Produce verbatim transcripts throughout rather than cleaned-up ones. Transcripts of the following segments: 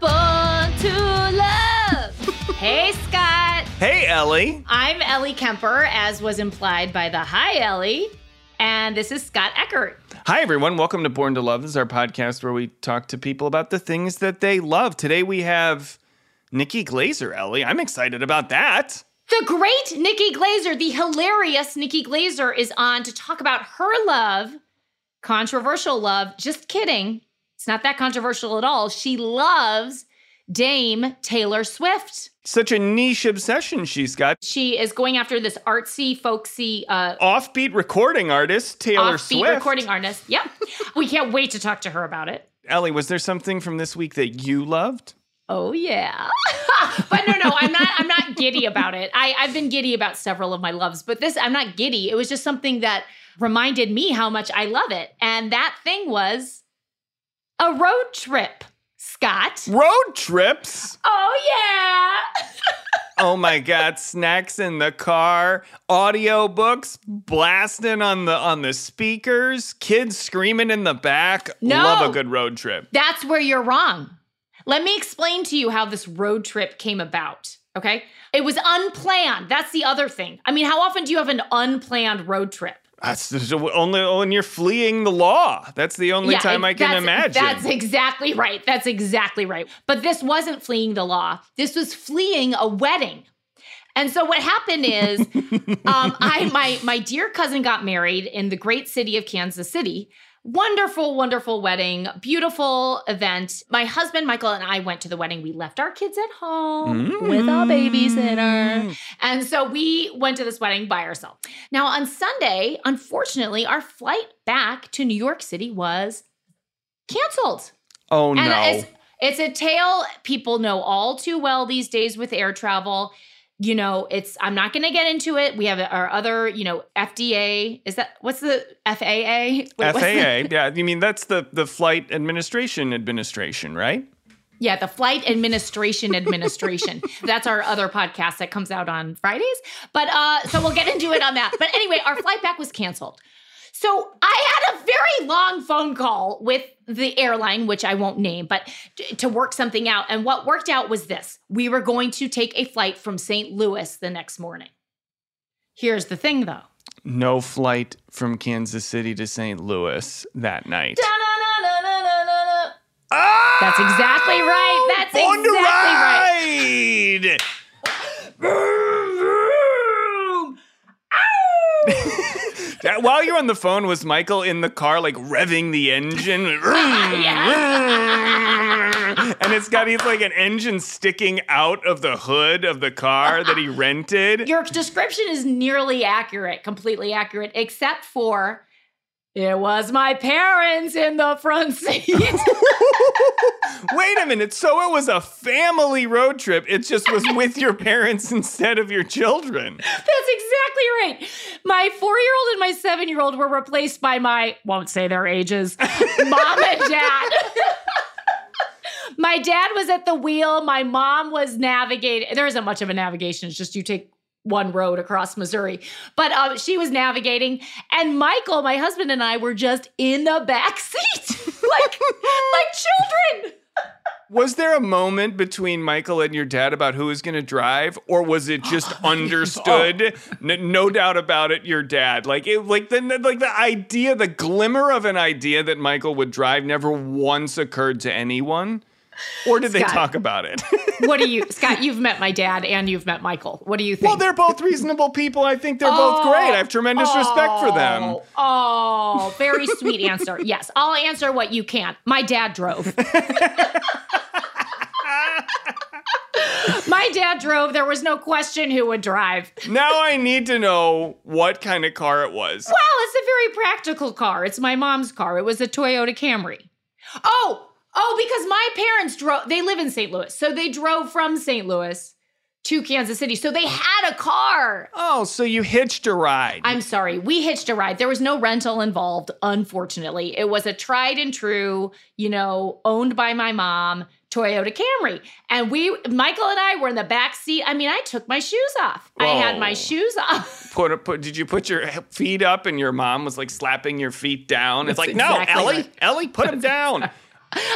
Born to love. Hey, Scott. Hey, Ellie. I'm Ellie Kemper, as was implied by the Hi, Ellie. And this is Scott Eckert. Hi, everyone. Welcome to Born to Love. This is our podcast where we talk to people about the things that they love. Today we have Nikki Glaser, Ellie. I'm excited about that. The great Nikki Glaser, the hilarious Nikki Glaser, is on to talk about her love, controversial love. Just kidding. It's not that controversial at all. She loves Dame Taylor Swift. Such a niche obsession she's got. She is going after this artsy, folksy... Uh, offbeat recording artist, Taylor offbeat Swift. Offbeat recording artist, yep. We can't wait to talk to her about it. Ellie, was there something from this week that you loved? Oh, yeah. But no, no, I'm not I'm not giddy about it. I, I've been giddy about several of my loves, but this, I'm not giddy. It was just something that reminded me how much I love it. And that thing was... a road trip, Scott. Road trips? Oh, yeah. Oh, my God. Snacks in the car, audiobooks blasting on the on the speakers, kids screaming in the back. No, love a good road trip. That's where you're wrong. Let me explain to you how this road trip came about, okay? It was unplanned. That's the other thing. I mean, how often do you have an unplanned road trip? That's only when you're fleeing the law. That's the only yeah, time I can that's, imagine. That's exactly right. That's exactly right. But this wasn't fleeing the law. This was fleeing a wedding. And so what happened is um, I my my dear cousin got married in the great city of Kansas City. Wonderful, wonderful wedding. Beautiful event. My husband, Michael, and I went to the wedding. We left our kids at home mm. with a babysitter. And so we went to this wedding by ourselves. Now, on Sunday, unfortunately, our flight back to New York City was canceled. Oh, no. And it's, it's a tale people know all too well these days with air travel. You know, it's, I'm not going to get into it. We have our other, you know, F D A. Is that, what's the F A A? Wait, F A A, the, yeah. You mean, that's the, the Flight Administration Administration, right? Yeah, the Flight Administration Administration. That's our other podcast that comes out on Fridays. But, uh, so we'll get into it on that. But anyway, our flight back was canceled. So I had a very long phone call with the airline, which I won't name, but t- to work something out. And what worked out was this. We were going to take a flight from Saint Louis the next morning. Here's the thing, though. No flight from Kansas City to Saint Louis that night. Ah! That's exactly right. That's Born exactly right. Vroom, vroom. Ow! While you're on the phone, was Michael in the car, like, revving the engine? And it's got, he's like an engine sticking out of the hood of the car that he rented. Your description is nearly accurate, completely accurate, except for, it was my parents in the front seat. wait a minute, so it was a family road trip. It just was with your parents instead of your children. That's exactly right. My four-year-old and my seven-year-old were replaced by my, won't say their ages, mom and dad. My dad was at the wheel. My mom was navigating. There isn't much of a navigation. It's just you take one road across Missouri. But uh, she was navigating. And Michael, my husband, and I were just in the backseat. like, like children. Was there a moment between Michael and your dad about who was going to drive, or was it just understood? Oh. N- no doubt about it, your dad. Like, it, like the like the idea, the glimmer of an idea that Michael would drive never once occurred to anyone. Or did Scott, they talk about it? What do you, Scott, you've met my dad and you've met Michael. What do you think? Well, they're both reasonable people. I think they're oh, both great. I have tremendous oh, respect for them. Oh, very sweet answer. Yes, I'll answer what you can't. My dad drove. My dad drove. There was no question who would drive. Now I need to know what kind of car it was. Well, it's a very practical car. It's my mom's car. It was a Toyota Camry. Oh, Oh, because my parents drove, they live in Saint Louis. So they drove from Saint Louis to Kansas City. So they had a car. Oh, so you hitched a ride. I'm sorry. We hitched a ride. There was no rental involved, unfortunately. It was a tried and true, you know, owned by my mom, Toyota Camry. And we, Michael and I were in the back seat. I mean, I took my shoes off. Whoa. I had my shoes off. Put, put, did you put your feet up and your mom was like slapping your feet down? That's it's like, exactly no, Ellie, right. Ellie, put them down.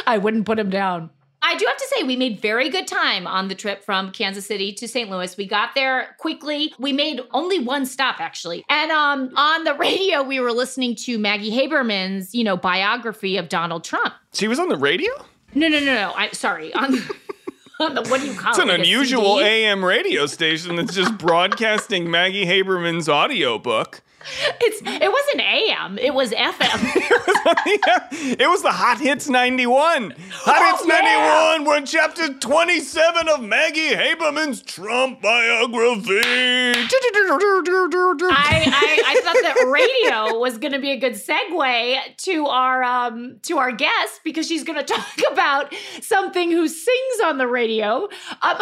I wouldn't put him down. I do have to say, we made very good time on the trip from Kansas City to Saint Louis. We got there quickly. We made only one stop, actually. And um, on the radio, we were listening to Maggie Haberman's, you know, biography of Donald Trump. She was on the radio? No, no, no, no. I, sorry. On the, on the, what do you call it? It's an like unusual A M radio station that's just broadcasting Maggie Haberman's audiobook. It's it wasn't A M, it was F M. it, was on the, it was the Hot Hits ninety-one. Hot oh, Hits yeah. ninety-one, we're in chapter twenty-seven of Maggie Haberman's Trump biography. I, I, I thought that radio was going to be a good segue to our um, to our guest because she's going to talk about something who sings on the radio. Um,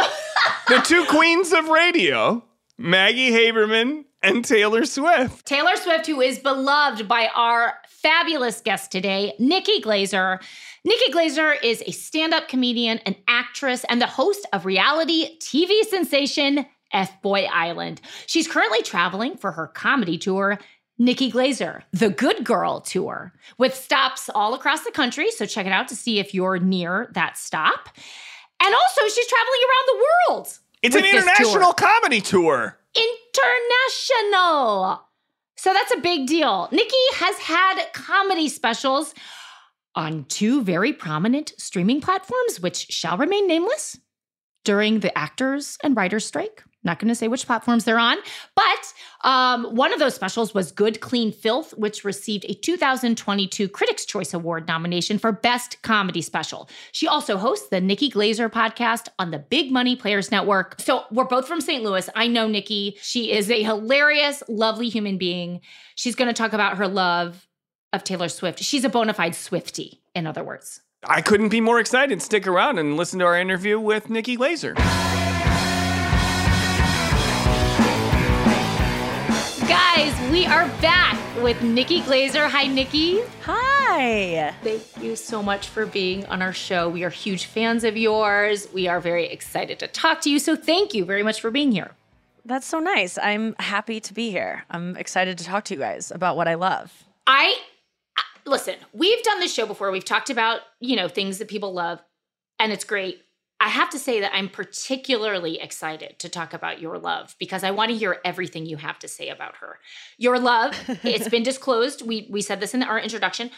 the two queens of radio, Maggie Haberman and Taylor Swift. Taylor Swift, who is beloved by our fabulous guest today, Nikki Glaser. Nikki Glaser is a stand-up comedian, an actress, and the host of reality T V sensation F-Boy Island. She's currently traveling for her comedy tour, Nikki Glaser, The Good Girl Tour, with stops all across the country. So check it out to see if you're near that stop. And also, she's traveling around the world. It's an international comedy tour. International. So that's a big deal. Nikki has had comedy specials on two very prominent streaming platforms, which shall remain nameless, during the actors and writers strike. Not going to say which platforms they're on, but um, one of those specials was Good, Clean, Filth, which received a two thousand twenty-two Critics' Choice Award nomination for Best Comedy Special. She also hosts the Nikki Glaser podcast on the Big Money Players Network. So we're both from Saint Louis. I know Nikki. She is a hilarious, lovely human being. She's going to talk about her love of Taylor Swift. She's a bona fide Swiftie, in other words. I couldn't be more excited. Stick around and listen to our interview with Nikki Glaser. Guys, we are back with Nikki Glaser. Hi, Nikki. Hi. Thank you so much for being on our show. We are huge fans of yours. We are very excited to talk to you. So thank you very much for being here. That's so nice. I'm happy to be here. I'm excited to talk to you guys about what I love. I, I listen, we've done this show before. We've talked about, you know, things that people love, and it's great. I have to say that I'm particularly excited to talk about your love because I want to hear everything you have to say about her. Your love, it's been disclosed. We we said this in our introduction.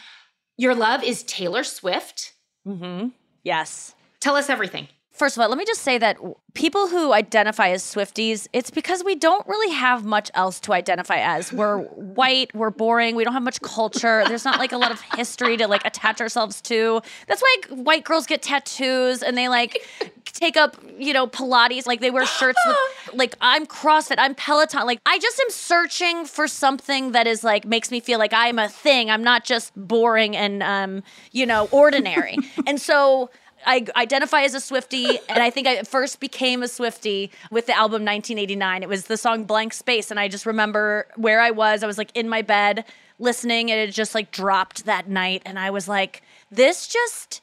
Your love is Taylor Swift. Mm-hmm. Yes. Tell us everything. First of all, let me just say that people who identify as Swifties, it's because we don't really have much else to identify as. We're white, we're boring, we don't have much culture. There's not like a lot of history to like attach ourselves to. That's why like, white girls get tattoos and they like take up, you know, Pilates. Like they wear shirts with like I'm CrossFit, I'm Peloton. Like I just am searching for something that is like makes me feel like I'm a thing. I'm not just boring and, um, you know, ordinary. And so I identify as a Swiftie, and I think I first became a Swiftie with the album nineteen eighty-nine. It was the song Blank Space, and I just remember where I was. I was, like, in my bed listening, and it just, like, dropped that night, and I was like, this just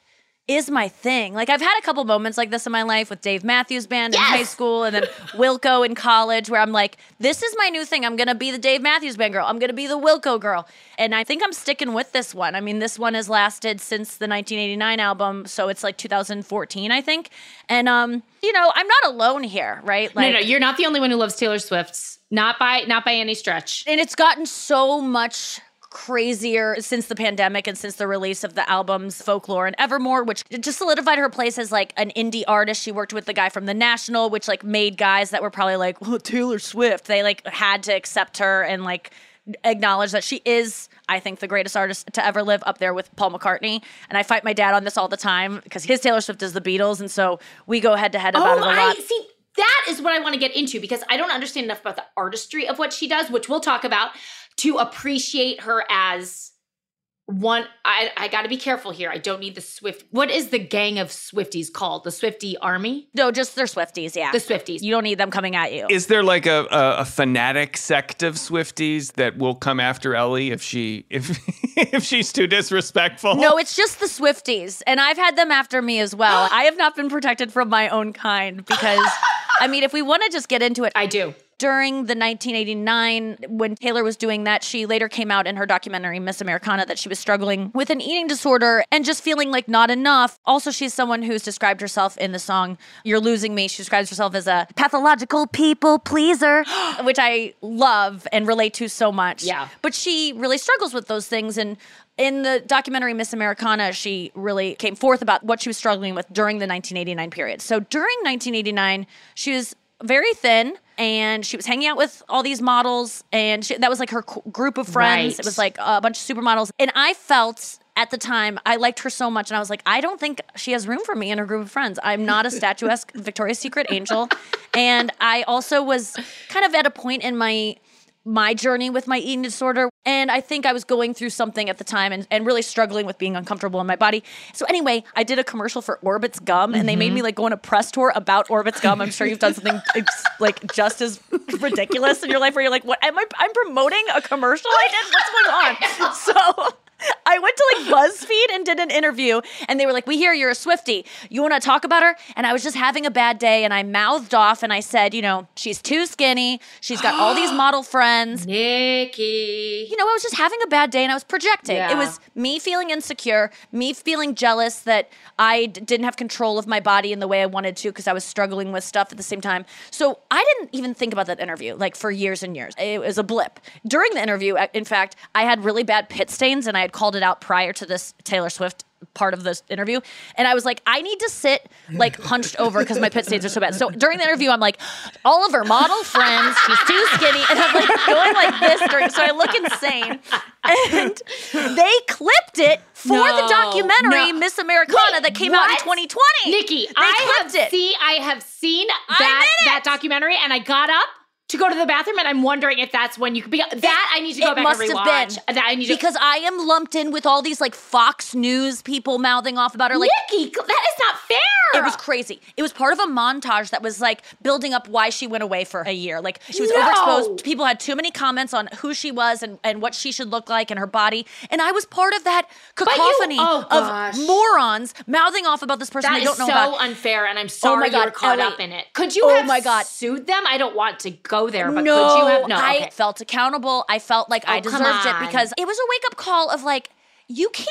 is my thing. Like, I've had a couple moments like this in my life with Dave Matthews Band yes! in high school, and then Wilco in college, where I'm like, this is my new thing. I'm going to be the Dave Matthews Band girl. I'm going to be the Wilco girl. And I think I'm sticking with this one. I mean, this one has lasted since the nineteen eighty-nine album, so it's like two thousand fourteen, I think. And, um, you know, I'm not alone here, right? Like, no, no, you're not the only one who loves Taylor Swift's. Not by, not by any stretch. And it's gotten so much crazier since the pandemic and since the release of the albums Folklore and Evermore, which just solidified her place as like an indie artist. She worked with the guy from The National, which like made guys that were probably like, oh, Taylor Swift. They like had to accept her and like acknowledge that she is, I think, the greatest artist to ever live, up there with Paul McCartney. And I fight my dad on this all the time because his Taylor Swift is the Beatles. And so we go head to head about oh, it a lot. I see. That is what I want to get into, because I don't understand enough about the artistry of what she does, which we'll talk about, to appreciate her as one. I, I got to be careful here. I don't need the Swift. What is the gang of Swifties called? The Swiftie Army? No, just they're Swifties, yeah. The Swifties. You don't need them coming at you. Is there like a, a, a fanatic sect of Swifties that will come after Ellie if she if if she's too disrespectful? No, it's just the Swifties, and I've had them after me as well. I have not been protected from my own kind because, I mean, if we want to just get into it. I do. During the nineteen eighty-nine, when Taylor was doing that, she later came out in her documentary, Miss Americana, that she was struggling with an eating disorder and just feeling like not enough. Also, she's someone who's described herself in the song, You're Losing Me. She describes herself as a pathological people pleaser, which I love and relate to so much. Yeah. But she really struggles with those things. And in the documentary Miss Americana, she really came forth about what she was struggling with during the nineteen eighty-nine period. So during nineteen eighty-nine, she was very thin, and she was hanging out with all these models, and she, that was like her co- group of friends. Right. It was like a bunch of supermodels. And I felt at the time, I liked her so much, and I was like, I don't think she has room for me in her group of friends. I'm not a statuesque Victoria's Secret angel. And I also was kind of at a point in my my journey with my eating disorder, and I think I was going through something at the time and, and really struggling with being uncomfortable in my body. So anyway, I did a commercial for Orbit's Gum, and mm-hmm. they made me like go on a press tour about Orbit's Gum. I'm sure you've done something ex- like just as ridiculous in your life where you're like, what am I, I'm promoting a commercial I did? What's going on? So I went to like BuzzFeed and did an interview, and they were like, we hear you're a Swiftie. You want to talk about her? And I was just having a bad day, and I mouthed off, and I said, you know, she's too skinny. She's got all these model friends. Nikki. You know, I was just having a bad day, and I was projecting. Yeah. It was me feeling insecure, me feeling jealous that I d- didn't have control of my body in the way I wanted to because I was struggling with stuff at the same time. So I didn't even think about that interview, like, for years and years. It was a blip. During the interview, in fact, I had really bad pit stains, and I had called it out prior to this Taylor Swift part of this interview. And I was like, I need to sit like hunched over because my pit stains are so bad. So during the interview, I'm like, all of her model friends, she's too skinny. And I'm like going like this during, so I look insane. And they clipped it for no, the documentary no. Miss Americana Wait, that came what? out in twenty twenty. Nikki, they I have it. See, I have seen that, that documentary, and I got up to go to the bathroom, and I'm wondering if that's when you could be. That it, I need to go back and rewatch. It must have been. Because I am lumped in with all these like Fox News people mouthing off about her. Like, Nikki, that is not fair. It was crazy. It was part of a montage that was like building up why she went away for a year. Like she was no. overexposed. People had too many comments on who she was and, and what she should look like and her body. And I was part of that cacophony you, oh, of gosh. morons mouthing off about this person that they don't know so about. That is so unfair, and I'm sorry oh you were caught Ellie, up in it. Could you oh have my God. sued them? I don't want to go there, but no, could you have? No, I okay. felt accountable. I felt like oh, I deserved it because it was a wake-up call of like, you can't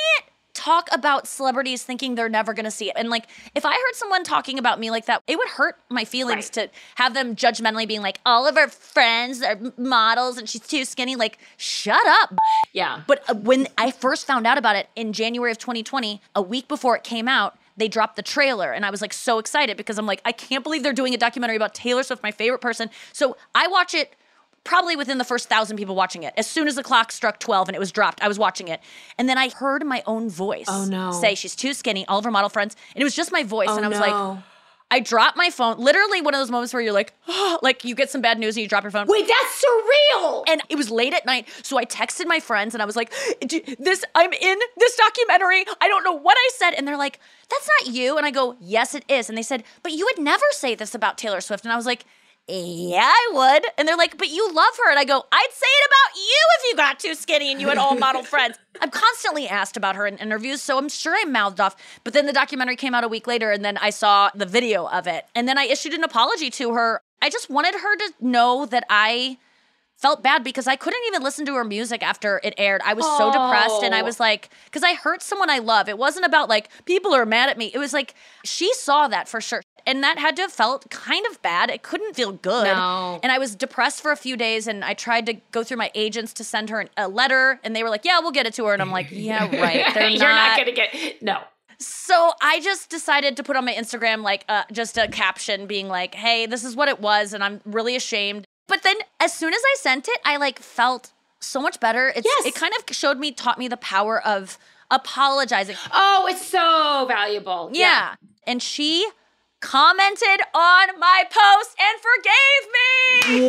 talk about celebrities thinking they're never going to see it. And like, if I heard someone talking about me like that, it would hurt my feelings right. to have them judgmentally being like, all of her friends are models and she's too skinny. Like, shut up. Yeah. But when I first found out about it in January of twenty twenty, a week before it came out, they dropped the trailer, and I was like so excited because I'm like, I can't believe they're doing a documentary about Taylor Swift, my favorite person. So I watch it probably within the first thousand people watching it. As soon as the clock struck twelve and it was dropped, I was watching it. And then I heard my own voice oh, no. say she's too skinny, all of her model friends. And it was just my voice. Oh, and I was no. like, I dropped my phone. Literally one of those moments where you're like, oh, like you get some bad news and you drop your phone. Wait, that's surreal. And it was late at night. So I texted my friends and I was like, this, I'm in this documentary. I don't know what I said. And they're like, that's not you. And I go, yes, it is. And they said, but you would never say this about Taylor Swift. And I was like, yeah, I would. And they're like, but you love her. And I go, I'd say it about you if you got too skinny and you had all model friends. I'm constantly asked about her in interviews, so I'm sure I mouthed off. But then the documentary came out a week later, and then I saw the video of it. And then I issued an apology to her. I just wanted her to know that I felt bad because I couldn't even listen to her music after it aired. I was oh. so depressed, and I was like, because I hurt someone I love. It wasn't about like, people are mad at me. It was like, she saw that for sure. And that had to have felt kind of bad. It couldn't feel good. No. And I was depressed for a few days, and I tried to go through my agents to send her an, a letter, and they were like, yeah, we'll get it to her. And I'm like, yeah, right. They're You're not, not going to get, no. So I just decided to put on my Instagram, like, uh, just a caption being like, hey, this is what it was, and I'm really ashamed. But then as soon as I sent it, I, like, felt so much better. It's, yes. It kind of showed me, taught me the power of apologizing. Oh, it's so valuable. Yeah. yeah. And she commented on my post and forgave me.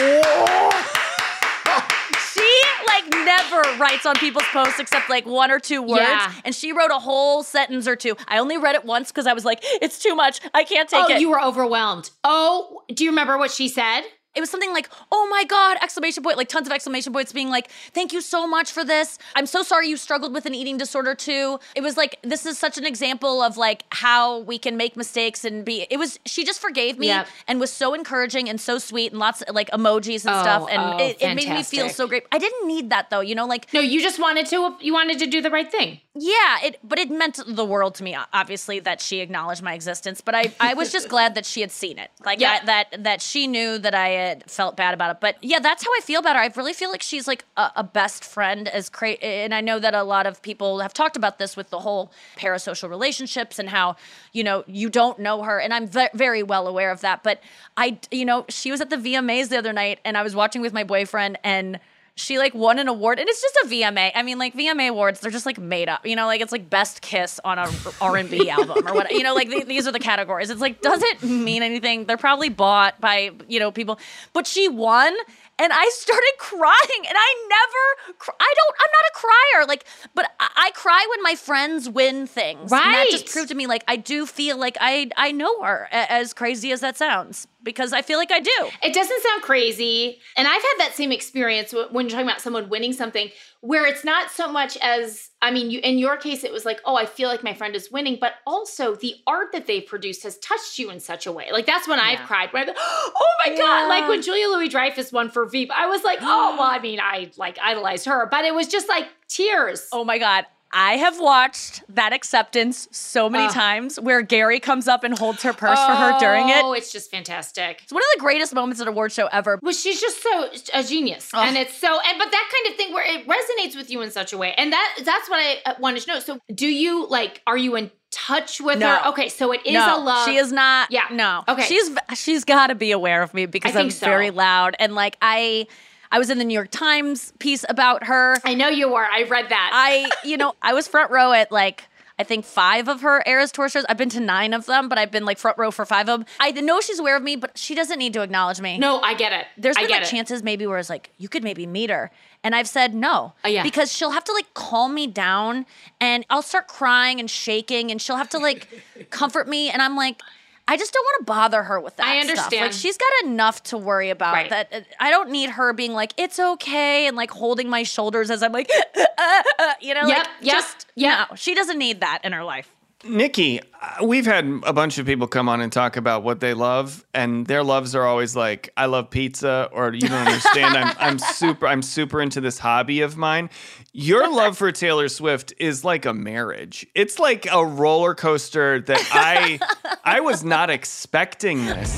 She, like, never writes on people's posts except, like, one or two words. Yeah. And she wrote a whole sentence or two. I only read it once because I was like, it's too much. I can't take oh, it. Oh, you were overwhelmed. Oh, do you remember what she said? It was something like, oh my God, exclamation point, like tons of exclamation points being like, thank you so much for this. I'm so sorry you struggled with an eating disorder too. It was like, this is such an example of like how we can make mistakes and be, it was, she just forgave me yep. and was so encouraging and so sweet and lots of like emojis and oh, stuff. And oh, it, it made me feel so great. I didn't need that though, you know, like. No, you just wanted to, you wanted to do the right thing. Yeah, it, but it meant the world to me, obviously, that she acknowledged my existence. But I, I was just glad that she had seen it. Like yeah. I, that, that she knew that I had felt bad about it. But yeah, that's how I feel about her. I really feel like she's like a, a best friend. As cra- And I know that a lot of people have talked about this with the whole parasocial relationships and how, you know, you don't know her. And I'm ve- very well aware of that. But I, you know, she was at the V M As the other night and I was watching with my boyfriend and she, like, won an award, and it's just a V M A. I mean, like, V M A awards, they're just, like, made up. You know, like, it's, like, best kiss on a R and B album or whatever. You know, like, th- these are the categories. It's, like, does it mean anything? They're probably bought by, you know, people. But she won, and I started crying, and I never cr- – I don't – I'm not a crier. Like, but I, I cry when my friends win things. Right. And that just proved to me, like, I do feel like I, I know her, a- as crazy as that sounds. Because I feel like I do. It doesn't sound crazy. And I've had that same experience when you're talking about someone winning something where it's not so much as, I mean, you, in your case, it was like, oh, I feel like my friend is winning. But also the art that they've produced has touched you in such a way. Like that's when yeah. I've cried. When I'm like, oh my yeah. God. Like when Julia Louis-Dreyfus won for Veep, I was like, oh, well, I mean, I like idolized her. But it was just like tears. Oh my God. I have watched that acceptance so many uh, times where Gary comes up and holds her purse oh, for her during it. Oh, it's just fantastic. It's one of the greatest moments at an award show ever. Well, she's just so a genius. Oh. And it's so, and but that kind of thing where it resonates with you in such a way. And that that's what I wanted to know. So do you, like, are you in touch with no. her? Okay, so it is no, a love. She is not. Yeah. No. Okay. She's, she's got to be aware of me because I'm so. very loud. And, like, I... I was in the New York Times piece about her. I know you were. I read that. I, you know, I was front row at, like, I think five of her Eras tour shows. I've been to nine of them, but I've been, like, front row for five of them. I know she's aware of me, but she doesn't need to acknowledge me. No, I get it. There's been, like, chances maybe where it's like, you could maybe meet her. And I've said no. Uh, yeah. Because she'll have to, like, calm me down, and I'll start crying and shaking, and she'll have to, like, comfort me. And I'm like... I just don't want to bother her with that I understand. Stuff. Like, she's got enough to worry about. Right. That I don't need her being like, it's okay, and, like, holding my shoulders as I'm like, uh, uh, uh, you know, yep, like, yep, just, yep. no, she doesn't need that in her life. Nikki, we've had a bunch of people come on and talk about what they love, and their loves are always like, I love pizza, or you don't understand, I'm, I'm super I'm super into this hobby of mine. Your love for Taylor Swift is like a marriage. It's like a roller coaster that I I was not expecting this.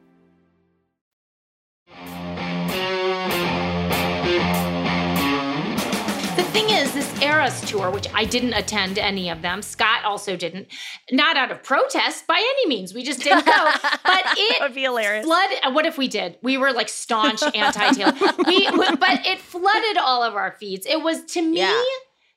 The thing is, this Eras tour, which I didn't attend any of them, Scott also didn't, not out of protest by any means. We just didn't go. But it would be hilarious. Flooded, what if we did? We were like staunch anti-Taylor. we, but it flooded all of our feeds. It was, to me, yeah.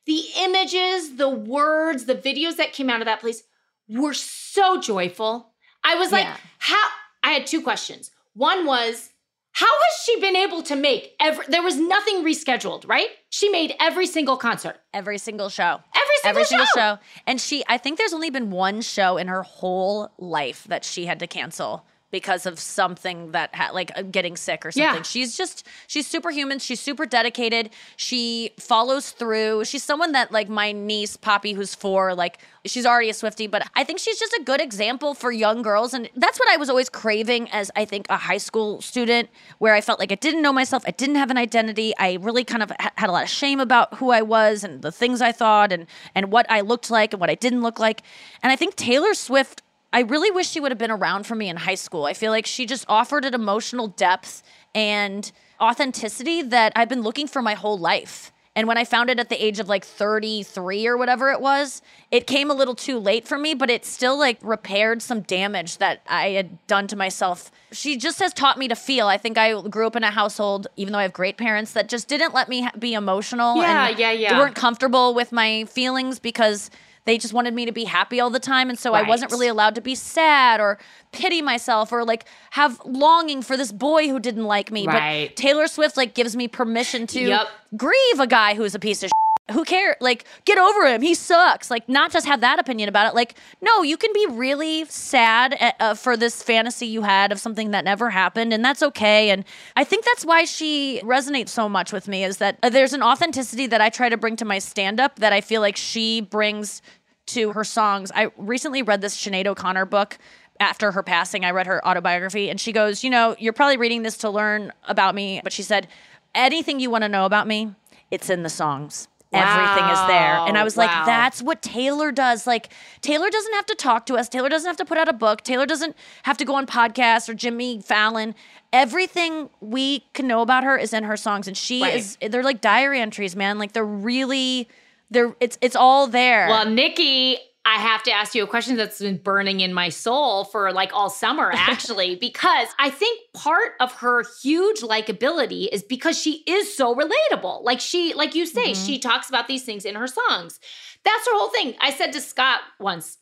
the images, the words, the videos that came out of that place were so joyful. I was like, yeah. how? I had two questions. One was, how has she been able to make every, there was nothing rescheduled, right? She made every single concert. Every single show. Every single every show. Every single show. And she, I think there's only been one show in her whole life that she had to cancel because of something that had, like getting sick or something. Yeah. She's just, she's superhuman. She's super dedicated. She follows through. She's someone that like my niece, Poppy, who's four, like she's already a Swiftie, but I think she's just a good example for young girls. And that's what I was always craving as, I think, a high school student, where I felt like I didn't know myself. I didn't have an identity. I really kind of ha- had a lot of shame about who I was and the things I thought and, and what I looked like and what I didn't look like. And I think Taylor Swift, I really wish she would have been around for me in high school. I feel like she just offered an emotional depth and authenticity that I've been looking for my whole life. And when I found it at the age of like thirty-three or whatever it was, it came a little too late for me, but it still like repaired some damage that I had done to myself. She just has taught me to feel. I think I grew up in a household, even though I have great parents, that just didn't let me be emotional. Yeah, and yeah, yeah. They weren't comfortable with my feelings because they just wanted me to be happy all the time, and so right. I wasn't really allowed to be sad or pity myself or, like, have longing for this boy who didn't like me. Right. But Taylor Swift, like, gives me permission to yep. grieve a guy who's a piece of shit. Who cares? Like, get over him. He sucks. Like, not just have that opinion about it. Like, no, you can be really sad at, uh, for this fantasy you had of something that never happened, and that's okay. And I think that's why she resonates so much with me, is that uh, there's an authenticity that I try to bring to my stand-up that I feel like she brings to her songs. I recently read this Sinead O'Connor book after her passing. I read her autobiography, and she goes, you know, you're probably reading this to learn about me. But she said, anything you want to know about me, it's in the songs. Wow. Everything is there. And I was wow. like, that's what Taylor does. Like, Taylor doesn't have to talk to us. Taylor doesn't have to put out a book. Taylor doesn't have to go on podcasts or Jimmy Fallon. Everything we can know about her is in her songs. And she right. is, they're like diary entries, man. Like, they're really... They're, it's it's all there. Well, Nikki I have to ask you a question that's been burning in my soul for like all summer, actually, because I think part of her huge likability is because she is so relatable. Like she, like you say, mm-hmm. she talks about these things in her songs. That's her whole thing. I said to Scott once,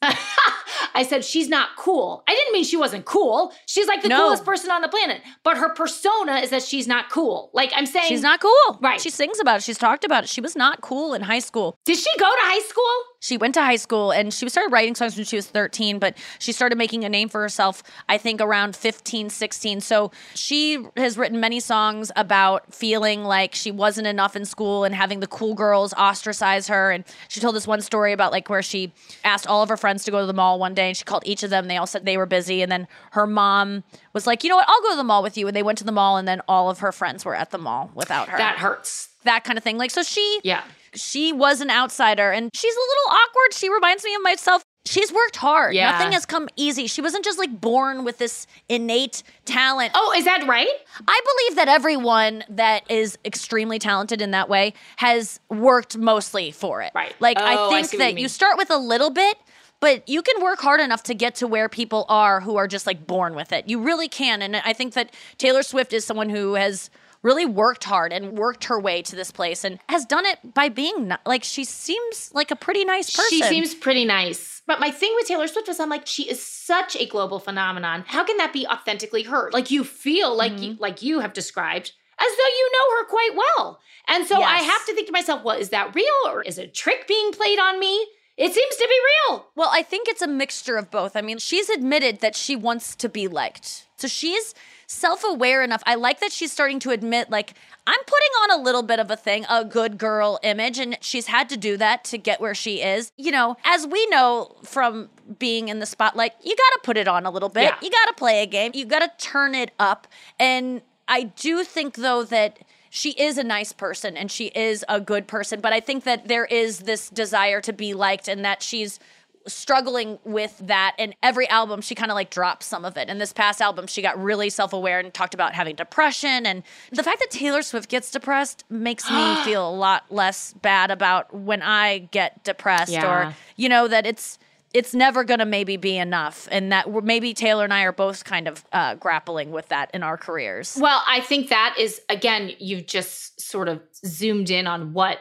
I said, she's not cool. I didn't mean she wasn't cool. She's like the no. coolest person on the planet. But her persona is that she's not cool. Like I'm saying— She's not cool. Right. She sings about it. She's talked about it. She was not cool in high school. Did she go to high school? She went to high school and she started writing songs when she was thirteen, but she started making a name for herself, I think, around fifteen, sixteen. So she has written many songs about feeling like she wasn't enough in school and having the cool girls ostracize her. And she told this one story about like where she asked all of her friends to go to the mall one day and she called each of them. They all said they were busy. And then her mom was like, you know what, I'll go to the mall with you. And they went to the mall and then all of her friends were at the mall without her. That hurts. That kind of thing. Like, so she... Yeah. She was an outsider, and she's a little awkward. She reminds me of myself. She's worked hard. Yeah. Nothing has come easy. She wasn't just like born with this innate talent. Oh, is that right? I believe that everyone that is extremely talented in that way has worked mostly for it. Right. Like, oh, I think I see that what you mean. You start with a little bit, but you can work hard enough to get to where people are who are just like born with it. You really can. And I think that Taylor Swift is someone who has really worked hard and worked her way to this place and has done it by being, not, like, she seems like a pretty nice person. She seems pretty nice. But my thing with Taylor Swift was I'm like, she is such a global phenomenon. How can that be authentically her? Like, you feel like, mm-hmm. you, like you have described, as though you know her quite well. And so yes. I have to think to myself, well, is that real or is it a trick being played on me? It seems to be real. Well, I think it's a mixture of both. I mean, she's admitted that she wants to be liked. So she's self-aware enough. I like that she's starting to admit, like, I'm putting on a little bit of a thing, a good girl image, and she's had to do that to get where she is. You know, as we know from being in the spotlight, you got to put it on a little bit. Yeah. You got to play a game. You got to turn it up. And I do think, though, that she is a nice person and she is a good person, but I think that there is this desire to be liked and that she's struggling with that. And every album, she kind of like drops some of it. And this past album, she got really self-aware and talked about having depression. And the fact that Taylor Swift gets depressed makes me feel a lot less bad about when I get depressed yeah. or, you know, that it's it's never going to maybe be enough. And that maybe Taylor and I are both kind of uh, grappling with that in our careers. Well, I think that is, again, you've just sort of zoomed in on what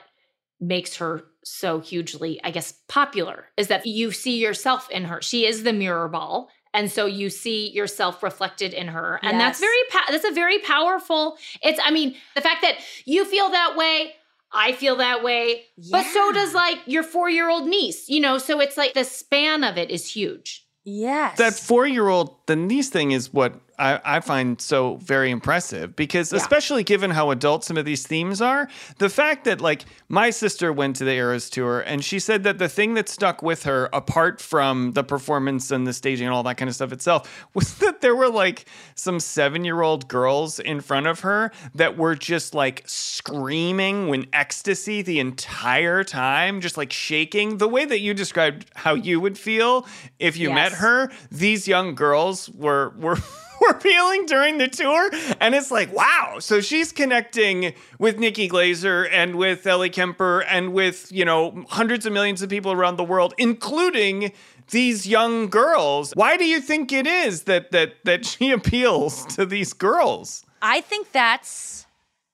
makes her so hugely, I guess, popular, is that you see yourself in her. She is the mirror ball. And so you see yourself reflected in her. And yes. that's very, po- that's a very powerful, it's, I mean, the fact that you feel that way, I feel that way, yeah. but so does like your four-year-old niece, you know? So it's like the span of it is huge. Yes. That four-year-old, the niece thing is what I, I find so very impressive because yeah. especially given how adult some of these themes are, the fact that like my sister went to the Eras tour and she said that the thing that stuck with her apart from the performance and the staging and all that kind of stuff itself was that there were like some seven-year-old girls in front of her that were just like screaming in ecstasy the entire time, just like shaking. The way that you described how you would feel if you yes. met her, these young girls were were were feeling during the tour. And it's like, wow. So she's connecting with Nikki Glaser and with Ellie Kemper and with, you know, hundreds of millions of people around the world, including these young girls. Why do you think it is that that that she appeals to these girls? I think that's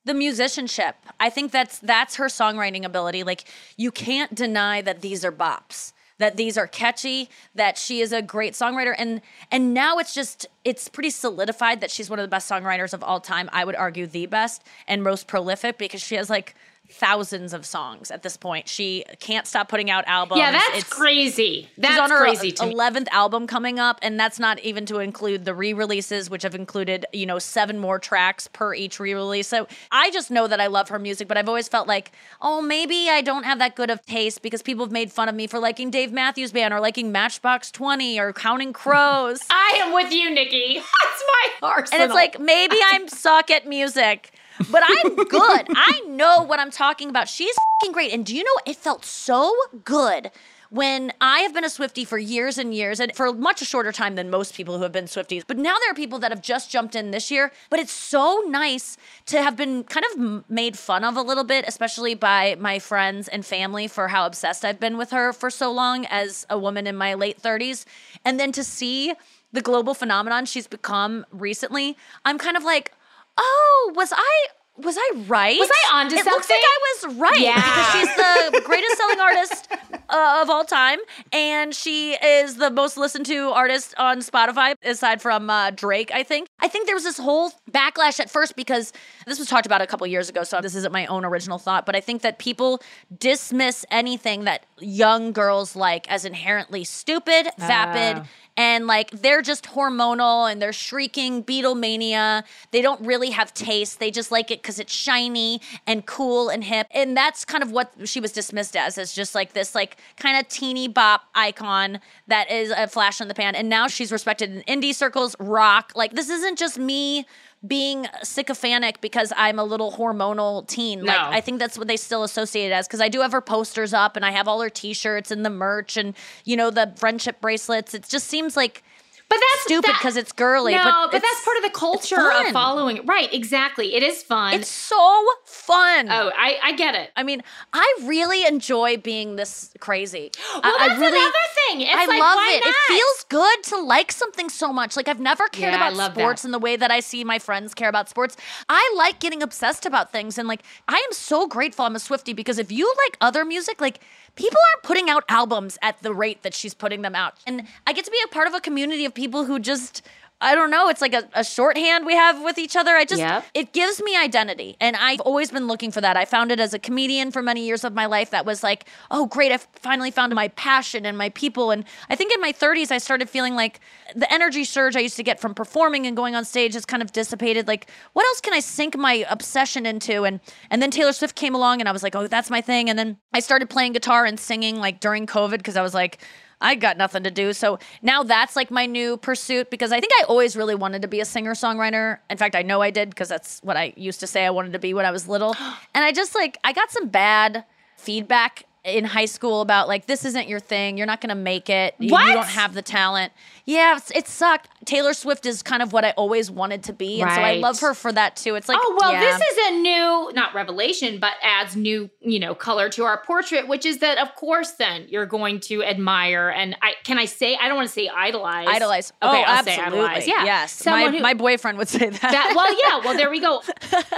the musicianship. I think that's that's her songwriting ability. Like, you can't deny that these are bops, that these are catchy, that she is a great songwriter. And and now it's just, it's pretty solidified that she's one of the best songwriters of all time. I would argue the best and most prolific because she has like thousands of songs at this point. She can't stop putting out albums. Yeah, that's it's, crazy. That's she's on her crazy to eleventh me. Album coming up, and that's not even to include the re-releases, which have included, you know, seven more tracks per each re-release. So I just know that I love her music, but I've always felt like, oh, maybe I don't have that good of taste because people have made fun of me for liking Dave Matthews Band or liking Matchbox twenty or Counting Crows. I am with you, Nikki. That's my arsenal. And it's like, maybe I'm suck at music. But I'm good. I know what I'm talking about. She's f***ing great. And do you know, it felt so good when I have been a Swiftie for years and years, and for much a shorter time than most people who have been Swifties, but now there are people that have just jumped in this year, but it's so nice to have been kind of made fun of a little bit, especially by my friends and family for how obsessed I've been with her for so long as a woman in my late thirties. And then to see the global phenomenon she's become recently, I'm kind of like, oh, was I... Was I right? Was I onto something? It looks like I was right. Yeah. Because she's the greatest selling artist uh, of all time. And she is the most listened to artist on Spotify, aside from uh, Drake, I think. I think there was this whole backlash at first because this was talked about a couple years ago, so this isn't my own original thought. But I think that people dismiss anything that young girls like as inherently stupid, vapid, uh. and like they're just hormonal and they're shrieking Beatlemania. They don't really have taste. They just like it because it's shiny and cool and hip. And that's kind of what she was dismissed as, as just like this like kind of teeny bop icon that is a flash in the pan. And now she's respected in indie circles, rock. Like this isn't just me being sycophantic because I'm a little hormonal teen. No. Like I think that's what they still associate it as, because I do have her posters up and I have all her t-shirts and the merch and, you know, the friendship bracelets. It just seems like but that's stupid because that, it's girly. No, but, but that's part of the culture of following. Right, exactly. It is fun. It's so fun. Oh, I, I get it. I mean, I really enjoy being this crazy. Well, I, that's I really, another thing. It's I like, love why it. Not? It feels good to like something so much. Like, I've never cared yeah, about sports that. in the way that I see my friends care about sports. I like getting obsessed about things. And, like, I am so grateful I'm a Swiftie, because if you like other music, like, people aren't putting out albums at the rate that she's putting them out. And I get to be a part of a community of people who just, I don't know, it's like a, a shorthand we have with each other. I just, yep. It gives me identity. And I've always been looking for that. I found it as a comedian for many years of my life. That was like, oh, great, I finally found my passion and my people. And I think in my thirties, I started feeling like the energy surge I used to get from performing and going on stage has kind of dissipated. Like, what else can I sink my obsession into? And and then Taylor Swift came along and I was like, oh, that's my thing. And then I started playing guitar and singing like during COVID, because I was like, I got nothing to do. So now that's like my new pursuit, because I think I always really wanted to be a singer-songwriter. In fact, I know I did, because that's what I used to say I wanted to be when I was little. And I just like, I got some bad feedback in high school about like, this isn't your thing. You're not going to make it. You, what? you don't have the talent. Yeah, it's, it sucked. Taylor Swift is kind of what I always wanted to be. And right. so I love her for that too. It's like, oh, well, yeah. this is a new, not revelation, but adds new, you know, color to our portrait, which is that of course then you're going to admire. And I, can I say, I don't want to say idolize. Idolize. Okay, oh, I'll absolutely. Say idolize. Yeah. Yes. My, who, my boyfriend would say that. that. Well, yeah. Well, there we go.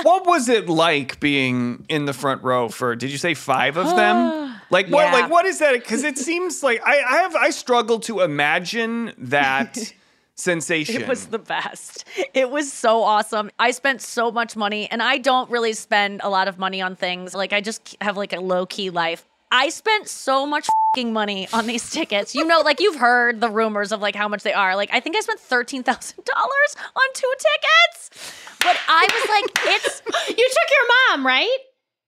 What was it like being in the front row for, did you say five of them? Like yeah. what? Like what is that? Because it seems like I, I have I struggle to imagine that sensation. It was the best. It was so awesome. I spent so much money, and I don't really spend a lot of money on things. Like I just have like a low key life. I spent so much f***ing money on these tickets. You know, like you've heard the rumors of like how much they are. Like I think I spent thirteen thousand dollars on two tickets. But I was like, it's you took your mom, right?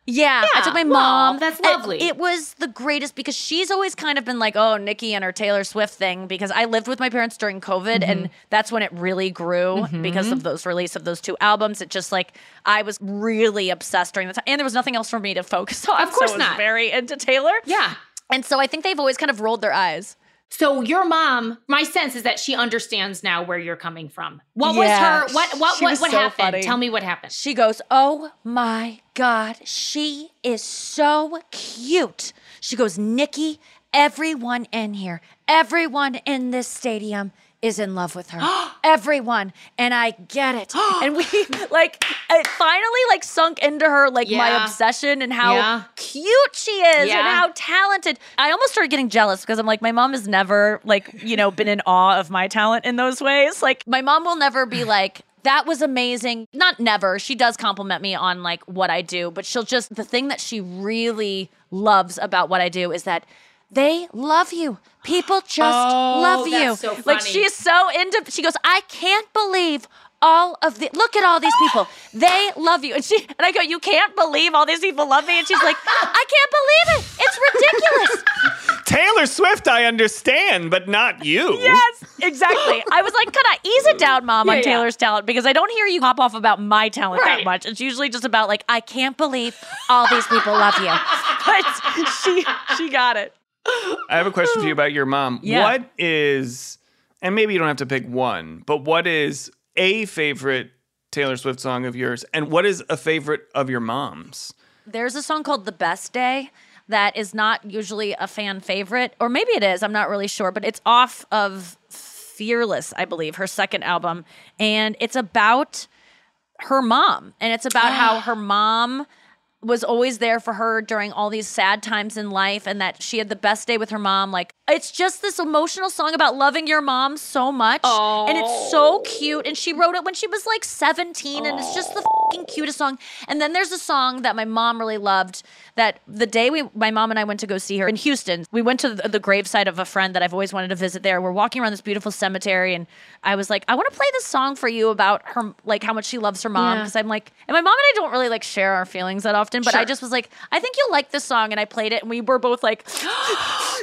Yeah, yeah, I took my mom. Well, that's lovely. It, it was the greatest, because she's always kind of been like, oh, Nikki and her Taylor Swift thing, because I lived with my parents during COVID, mm-hmm. and that's when it really grew mm-hmm. because of those release of those two albums. It just like, I was really obsessed during the time, and there was nothing else for me to focus on. Of course so not. I was very into Taylor. Yeah. And so I think they've always kind of rolled their eyes. So your mom, my sense is that she understands now where you're coming from. What yeah. was her, what what, what, what so happened? Funny. Tell me what happened. She goes, oh my God, she is so cute. She goes, Nikki, everyone in here, everyone in this stadium is in love with her. Everyone. And I get it. And we like, it finally like sunk into her, like yeah. my obsession and how yeah. cute she is yeah. and how talented. I almost started getting jealous, because I'm like, my mom has never like, you know, been in awe of my talent in those ways. Like my mom will never be like, that was amazing. Not never. She does compliment me on like what I do, but she'll just, the thing that she really loves about what I do is that they love you. People just oh, love you. That's so funny. Like she is so into, she goes, I can't believe all of the, look at all these people. They love you. And she, and I go, you can't believe all these people love me. And she's like, I can't believe it. It's ridiculous. Taylor Swift, I understand, but not you. Yes, exactly. I was like, could I ease it down, Mom, yeah, on yeah. Taylor's talent? Because I don't hear you hop off about my talent right. that much. It's usually just about like, I can't believe all these people love you. But she, she got it. I have a question for you about your mom. Yeah. What is, and maybe you don't have to pick one, but what is a favorite Taylor Swift song of yours? And what is a favorite of your mom's? There's a song called The Best Day that is not usually a fan favorite, or maybe it is, I'm not really sure, but it's off of Fearless, I believe, her second album. And it's about her mom. And it's about how her mom was always there for her during all these sad times in life, and that she had the best day with her mom. Like, it's just this emotional song about loving your mom so much. Aww. And it's so cute. And she wrote it when she was like seventeen, Aww. And it's just the fucking cutest song. And then there's a song that my mom really loved that the day we, my mom and I went to go see her in Houston, we went to the, the gravesite of a friend that I've always wanted to visit there. We're walking around this beautiful cemetery, and I was like, I want to play this song for you about her, like how much she loves her mom. Because yeah. I'm like, and my mom and I don't really like share our feelings that often. But sure. I just was like, I think you'll like this song. And I played it, and we were both like, like oh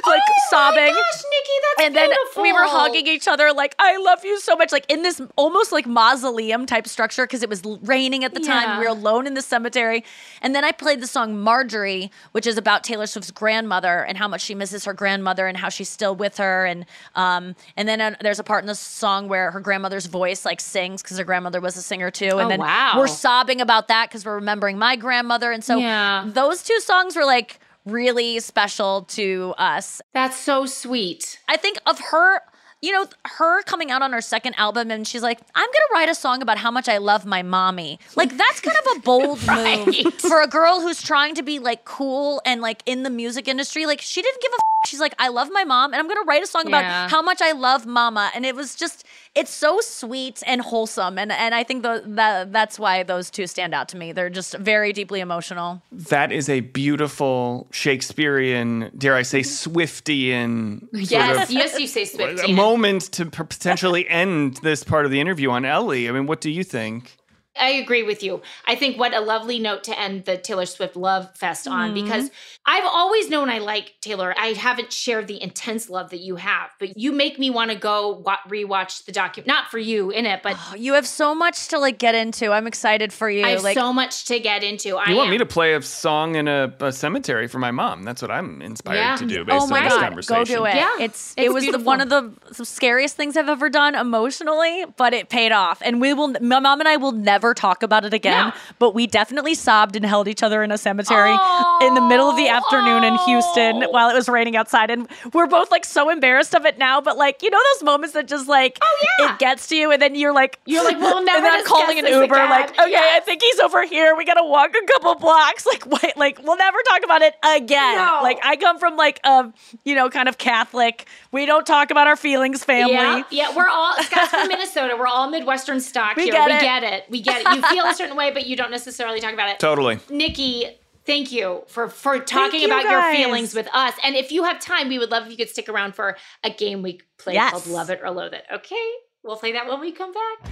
sobbing. Oh my gosh, Nikki, that's and beautiful. And then we were hugging each other like, I love you so much. Like in this almost like mausoleum type structure, because it was raining at the yeah. time. We were alone in the cemetery. And then I played the song Marjorie, which is about Taylor Swift's grandmother and how much she misses her grandmother and how she's still with her. And um, and then uh, there's a part in the song where her grandmother's voice like sings, because her grandmother was a singer too. And oh, then wow. we're sobbing about that because we're remembering my grandmother. And so yeah. those two songs were like really special to us. That's so sweet. I think of her, you know, her coming out on her second album, and she's like, I'm going to write a song about how much I love my mommy. Like, that's kind of a bold right. move for a girl who's trying to be like cool and like in the music industry. Like, she didn't give a f- She's like, I love my mom, and I'm going to write a song yeah. about how much I love mama. And it was just, it's so sweet and wholesome. And and I think the, the, that's why those two stand out to me. They're just very deeply emotional. That is a beautiful Shakespearean, dare I say, Swiftian. Yes, sort of yes, you say Swiftian. Moment to potentially end this part of the interview on Ellie. I mean, what do you think? I agree with you. I think what a lovely note to end the Taylor Swift love fest on, mm-hmm. because I've always known I like Taylor. I haven't shared the intense love that you have, but you make me want to go wa- rewatch the document. Not for you in it, but oh, you have so much to like get into. I'm excited for you. I have like, so much to get into. You I want am. me to play a song in a, a cemetery for my mom? That's what I'm inspired yeah. to do. Based oh my on God, this go do it. Yeah, it's it it's was the, one of the scariest things I've ever done emotionally, but it paid off. And we will. My mom and I will never. talk about it again, no. but we definitely sobbed and held each other in a cemetery oh, in the middle of the afternoon oh. in Houston while it was raining outside. And we're both like so embarrassed of it now, but like, you know, those moments that just like, oh, yeah. it gets to you. And then you're like, you're like, well, never. And then I'm calling an Uber, again. like, okay, yes. I think he's over here. We got to walk a couple blocks. Like, wait, like we'll never talk about it again. No. Like I come from like, a, you know, kind of Catholic. We don't talk about our feelings family. Yeah, yeah we're all, Scott's from Minnesota. We're all Midwestern stock we here. Get we it. get it. We get It. You feel a certain way, but you don't necessarily talk about it. Totally. Nikki, thank you for, for talking you about guys. your feelings with us. And if you have time, we would love if you could stick around for a game week play yes. called Love It or Loathe It. Okay, we'll play that when we come back.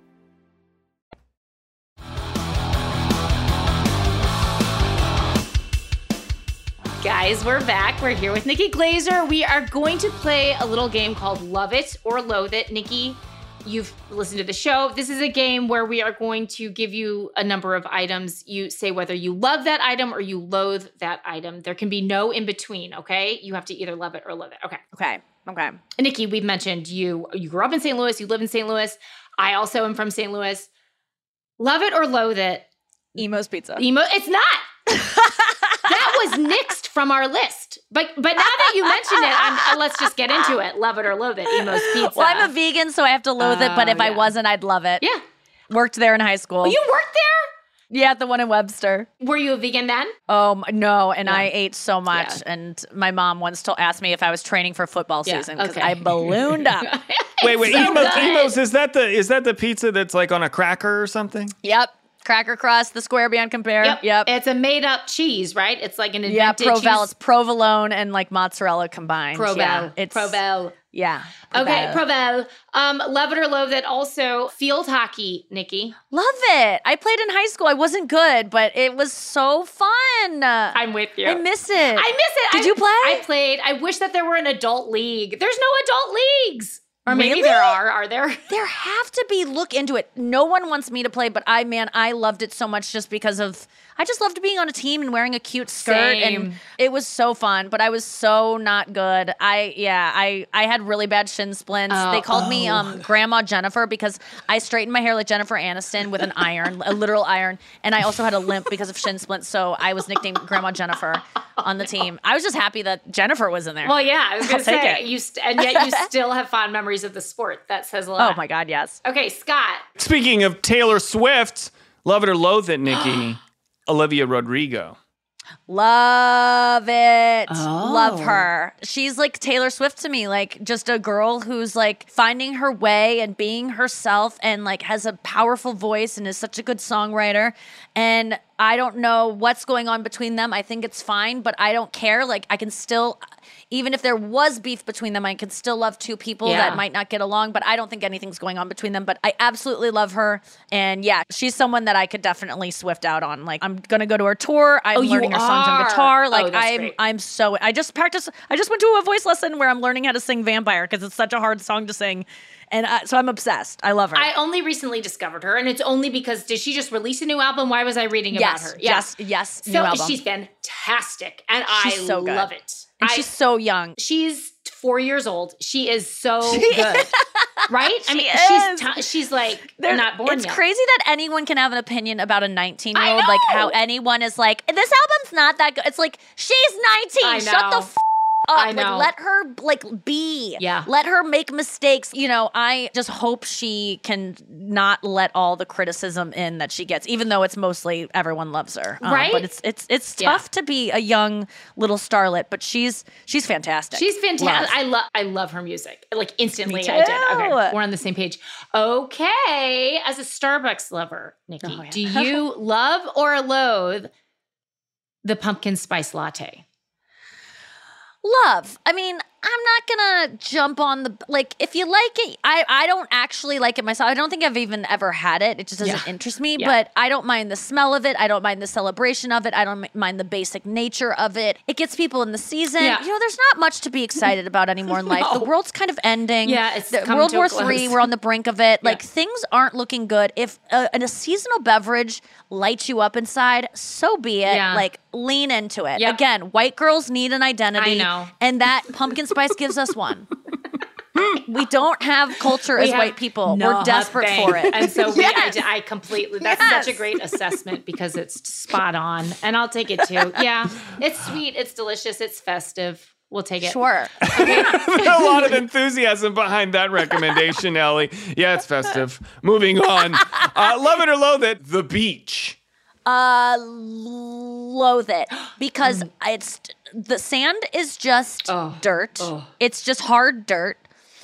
Guys, we're back. We're here with Nikki Glaser. We are going to play a little game called Love It or Loathe It. Nikki, you've listened to the show. This is a game where we are going to give you a number of items. You say whether you love that item or you loathe that item. There can be no in between, okay? You have to either love it or loathe it. Okay. Okay. Okay. And Nikki, we've mentioned you, you grew up in Saint Louis. You live in Saint Louis. I also am from Saint Louis. Love it or loathe it? Imo's Pizza. Emo. It's not. That was nixed from our list. But but now that you mentioned it, I'm, uh, let's just get into it. Love it or loathe it, Imo's Pizza. Well, I'm a vegan, so I have to loathe uh, it. But if yeah. I wasn't, I'd love it. Yeah. Worked there in high school. You worked there? Yeah, the one in Webster. Were you a vegan then? Oh, no. And yeah. I ate so much. Yeah. And my mom once told, asked me if I was training for football yeah. season because okay. I ballooned up. wait, wait. So Imo's, Imo's, is that the is that the pizza that's like on a cracker or something? Yep. Cracker crust, the square beyond compare. Yep. yep. It's a made-up cheese, right? It's like an invented yeah, Provel, cheese. Yeah, it's provolone and like mozzarella combined. Provel. Yeah, it's, Provel. Yeah. Provel. Okay, Provel. Um, love it or loathe it. Also, field hockey, Nikki. Love it. I played in high school. I wasn't good, but it was so fun. I'm with you. I miss it. I miss it. Did I, you play? I played. I wish that there were an adult league. There's no adult leagues. Or maybe really? there are. Are there? There have to be. Look into it. No one wants me to play, but I, man, I loved it so much just because of, I just loved being on a team and wearing a cute skirt. Same. And it was so fun, but I was so not good. I, yeah, I, I had really bad shin splints. Oh, they called oh. me um, Grandma Jennifer because I straightened my hair like Jennifer Aniston with an iron, a literal iron. And I also had a limp because of shin splints. So I was nicknamed Grandma Jennifer on the team. I was just happy that Jennifer was in there. Well, yeah, I was going to say, you st- and yet you still have fond memories of the sport. That says a lot. Oh my God, yes. Okay, Scott. Speaking of Taylor Swift, love it or loathe it, Nikki. Olivia Rodrigo. Love it. Oh. Love her. She's like Taylor Swift to me, like just a girl who's like finding her way and being herself and like has a powerful voice and is such a good songwriter. And I don't know what's going on between them. I think it's fine, but I don't care. Like I can still, even if there was beef between them, I could still love two people yeah. that might not get along, but I don't think anything's going on between them. But I absolutely love her. And yeah, she's someone that I could definitely Swift out on. Like I'm going to go to her tour. I'm oh, learning her songs on guitar. Like oh, I'm, great. I'm so, I just practiced, I just went to a voice lesson where I'm learning how to sing Vampire because it's such a hard song to sing. And I, so I'm obsessed. I love her. I only recently discovered her, and it's only because did she just release a new album? Why was I reading yes, about her? Yes, yes, yes. So new album. She's fantastic, and she's I so love good. It. And I, she's so young. She's four years old. She is so she good, is. Right? I mean, she she's t- she's like There's, not born it's yet. It's crazy that anyone can have an opinion about a nineteen-year-old. Like how anyone is like, this album's not that good. It's like she's nineteen. Shut the. F- Up. I know. Like, let her like be. Yeah. Let her make mistakes. You know, I just hope she can not let all the criticism in that she gets, even though it's mostly everyone loves her. Um, right. But it's it's it's tough yeah. to be a young little starlet, but she's she's fantastic. She's fantastic. I love I love her music. Like instantly I did. Okay. We're on the same page. Okay. As a Starbucks lover, Nikki, oh, yeah. do you love or loathe the pumpkin spice latte? Love. I mean, I'm not going to jump on the, like, if you like it, I, I don't actually like it myself. I don't think I've even ever had it. It just doesn't yeah. interest me, yeah. but I don't mind the smell of it. I don't mind the celebration of it. I don't mind the basic nature of it. It gets people in the season. Yeah. You know, there's not much to be excited about anymore in life. No. The world's kind of ending. Yeah, it's the, World War Three. We're on the brink of it. Yeah. Like, things aren't looking good. If a, a seasonal beverage lights you up inside, so be it. Yeah. Like, lean into it. Yep. Again, white girls need an identity. I know. And that pumpkin spice gives us one. We don't have culture as have, white people. No, We're desperate thing. for it. And so we, yes. I, I completely, that's yes. such a great assessment because it's spot on. And I'll take it too. Yeah. It's sweet. It's delicious. It's festive. We'll take it. Sure. Okay. A lot of enthusiasm behind that recommendation, Ellie. Yeah, it's festive. Moving on. Uh, love it or loathe it, the beach. Uh, loathe it because it's the sand is just oh, dirt. Oh. It's just hard dirt.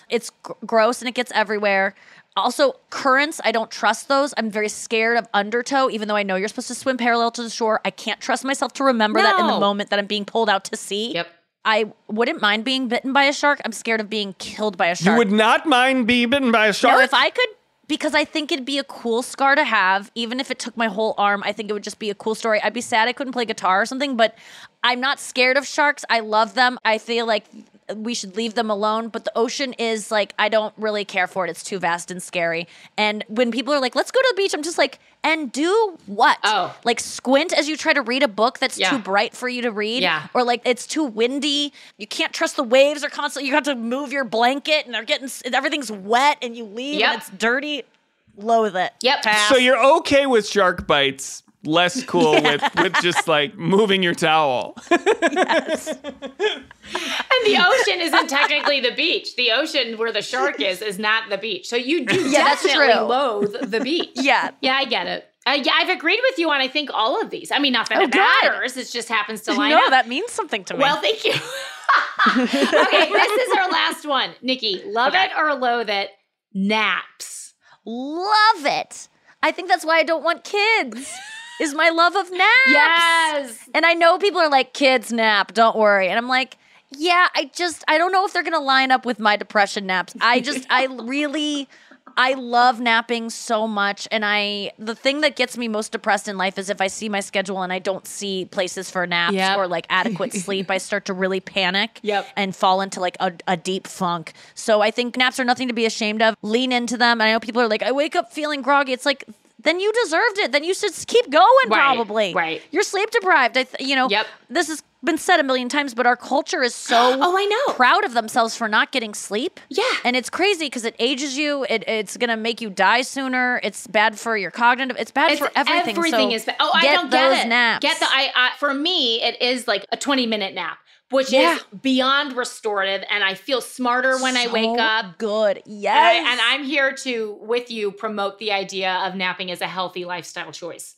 It's gr- gross and it gets everywhere. Also, currents, I don't trust those. I'm very scared of undertow, even though I know you're supposed to swim parallel to the shore. I can't trust myself to remember no. that in the moment that I'm being pulled out to sea. Yep. I wouldn't mind being bitten by a shark. I'm scared of being killed by a shark. You would not mind being bitten by a shark? No, if I could, because I think it'd be a cool scar to have. Even if it took my whole arm, I think it would just be a cool story. I'd be sad I couldn't play guitar or something, but I'm not scared of sharks. I love them. I feel like we should leave them alone. But the ocean is like, I don't really care for it. It's too vast and scary. And when people are like, let's go to the beach, I'm just like, and do what? Oh. Like squint as you try to read a book that's yeah. too bright for you to read. Yeah. Or like it's too windy. You can't trust the waves are constantly, you have to move your blanket and they're getting, everything's wet and you leave yep. and it's dirty. Loathe it. Yep. Pass. So you're okay with shark bites, less cool yeah. with, with just like moving your towel. Yes. And the ocean isn't technically the beach. The ocean where the shark is is not the beach. So you do yeah, definitely that's true. loathe the beach. Yeah. Yeah, I get it. Uh, yeah, I've agreed with you on, I think, all of these. I mean, not that oh, it matters. Good. It just happens to line no, up. No, that means something to me. Well, thank you. Okay, this is our last one. Nikki, love okay. it or loathe it, naps. Love it. I think that's why I don't want kids. Is my love of naps. Yes. And I know people are like, kids nap, don't worry. And I'm like, yeah, I just, I don't know if they're going to line up with my depression naps. I just, I really, I love napping so much. And I, the thing that gets me most depressed in life is if I see my schedule and I don't see places for naps yep. or like adequate sleep, I start to really panic yep. and fall into like a, a deep funk. So I think naps are nothing to be ashamed of. Lean into them. And I know people are like, I wake up feeling groggy. It's like, then you deserved it. Then you should keep going, right, probably. Right. You're sleep deprived. I th- you know, yep. this has been said a million times, but our culture is so oh, I know. proud of themselves for not getting sleep. Yeah. And it's crazy because it ages you. It, it's going to make you die sooner. It's bad for your cognitive. It's bad it's for everything. Everything so is bad. Oh, I don't get those it. naps. Get the, I, I, for me, it is like a twenty-minute nap. Which yeah. is beyond restorative, and I feel smarter when so I wake up. Good, yes. And, I, and I'm here to, with you, promote the idea of napping as a healthy lifestyle choice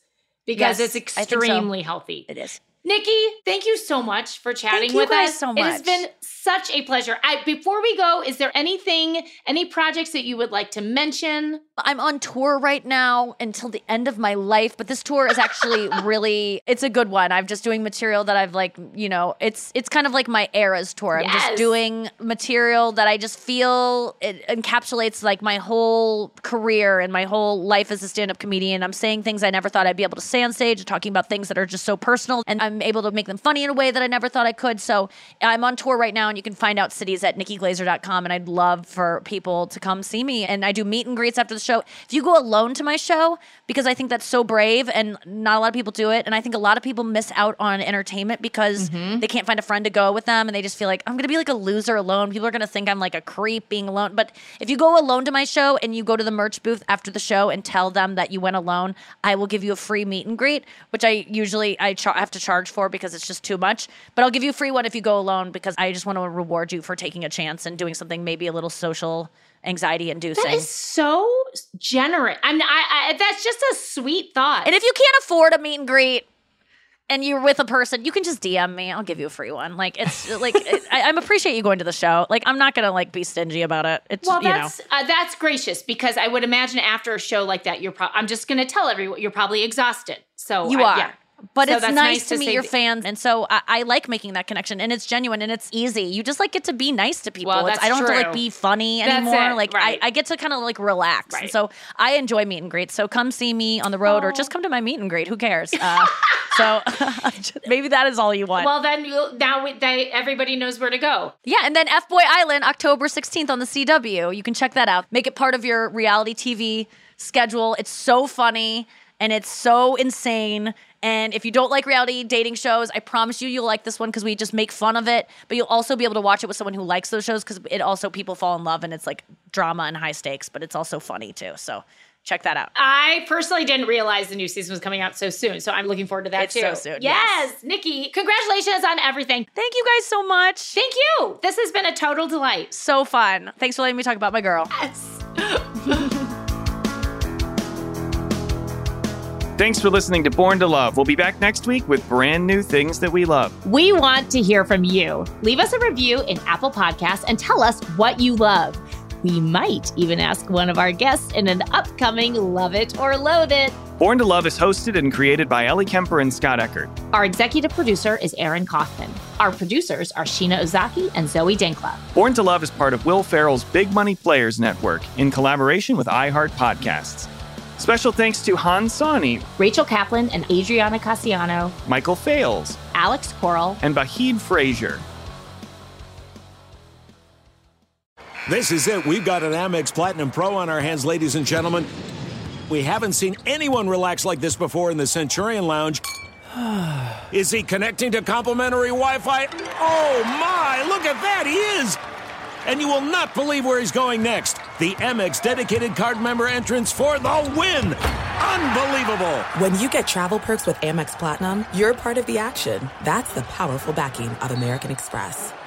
because yes, it's extremely so. healthy. It is. Nikki, thank you so much for chatting with us. Thank you guys so much. It has been such a pleasure. I, before we go, is there anything, any projects that you would like to mention? I'm on tour right now until the end of my life, but this tour is actually really, it's a good one. I'm just doing material that I've like, you know, it's it's kind of like my Eras tour. I'm yes. just doing material that I just feel it encapsulates like my whole career and my whole life as a stand-up comedian. I'm saying things I never thought I'd be able to say on stage, talking about things that are just so personal, and I'm I'm able to make them funny in a way that I never thought I could. So I'm on tour right now, and you can find out cities at nikki glaser dot com, and I'd love for people to come see me. And I do meet and greets after the show. If you go alone to my show, because I think that's so brave, and not a lot of people do it, and I think a lot of people miss out on entertainment because mm-hmm. they can't find a friend to go with them, and they just feel like, I'm going to be like a loser alone. People are going to think I'm like a creep being alone. But if you go alone to my show and you go to the merch booth after the show and tell them that you went alone, I will give you a free meet and greet, which I usually I, char- I have to charge for because it's just too much. But I'll give you a free one if you go alone because I just want to reward you for taking a chance and doing something maybe a little social anxiety inducing. That is so generous. I mean, I, I, that's just a sweet thought. And if you can't afford a meet and greet and you're with a person, you can just D M me. I'll give you a free one. Like, it's like, it, I, I appreciate you going to the show. Like, I'm not going to like be stingy about it. It's, well, that's, you know. uh, that's gracious because I would imagine after a show like that, you're probably, I'm just going to tell everyone you're probably exhausted. So you I, are. Yeah. But so it's nice, nice to, to meet your fans. And so I, I like making that connection. And it's genuine and it's easy. You just, like, get to be nice to people. Well, that's it's, I don't true. have to, like, be funny that's anymore. It. Like, right. I, I get to kind of, like, relax. Right. And so I enjoy meet and greets. So come see me on the road oh. or just come to my meet and greet. Who cares? Uh, so maybe that is all you want. Well, then you'll, now we, they, everybody knows where to go. Yeah, and then F-Boy Island, October sixteenth on the C W. You can check that out. Make it part of your reality T V schedule. It's so funny. And it's so insane. And if you don't like reality dating shows, I promise you you'll like this one because we just make fun of it. But you'll also be able to watch it with someone who likes those shows because it also, people fall in love and it's like drama and high stakes, but it's also funny too. So check that out. I personally didn't realize the new season was coming out so soon, so I'm looking forward to that it's too. It's so soon. Yes, yes, Nikki, congratulations on everything. Thank you guys so much. Thank you. This has been a total delight. So fun. Thanks for letting me talk about my girl. Yes. Thanks for listening to Born to Love. We'll be back next week with brand new things that we love. We want to hear from you. Leave us a review in Apple Podcasts and tell us what you love. We might even ask one of our guests in an upcoming Love It or Loathe It. Born to Love is hosted and created by Ellie Kemper and Scott Eckert. Our executive producer is Aaron Kaufman. Our producers are Sheena Ozaki and Zoe Denkla. Born to Love is part of Will Ferrell's Big Money Players Network in collaboration with iHeart Podcasts. Special thanks to Han Sani, Rachel Kaplan and Adriana Cassiano, Michael Fales, Alex Coral, and Bahid Frazier. This is it. We've got an Amex Platinum Pro on our hands, ladies and gentlemen. We haven't seen anyone relax like this before in the Centurion Lounge. Is he connecting to complimentary Wi-Fi? Oh, my. Look at that. He is. And you will not believe where he's going next. The Amex dedicated card member entrance for the win. Unbelievable. When you get travel perks with Amex Platinum, you're part of the action. That's the powerful backing of American Express.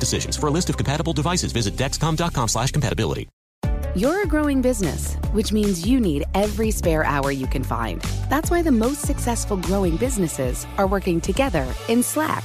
decisions. For a list of compatible devices, visit Dexcom.com slash compatibility. You're a growing business, which means you need every spare hour you can find. That's why the most successful growing businesses are working together in Slack.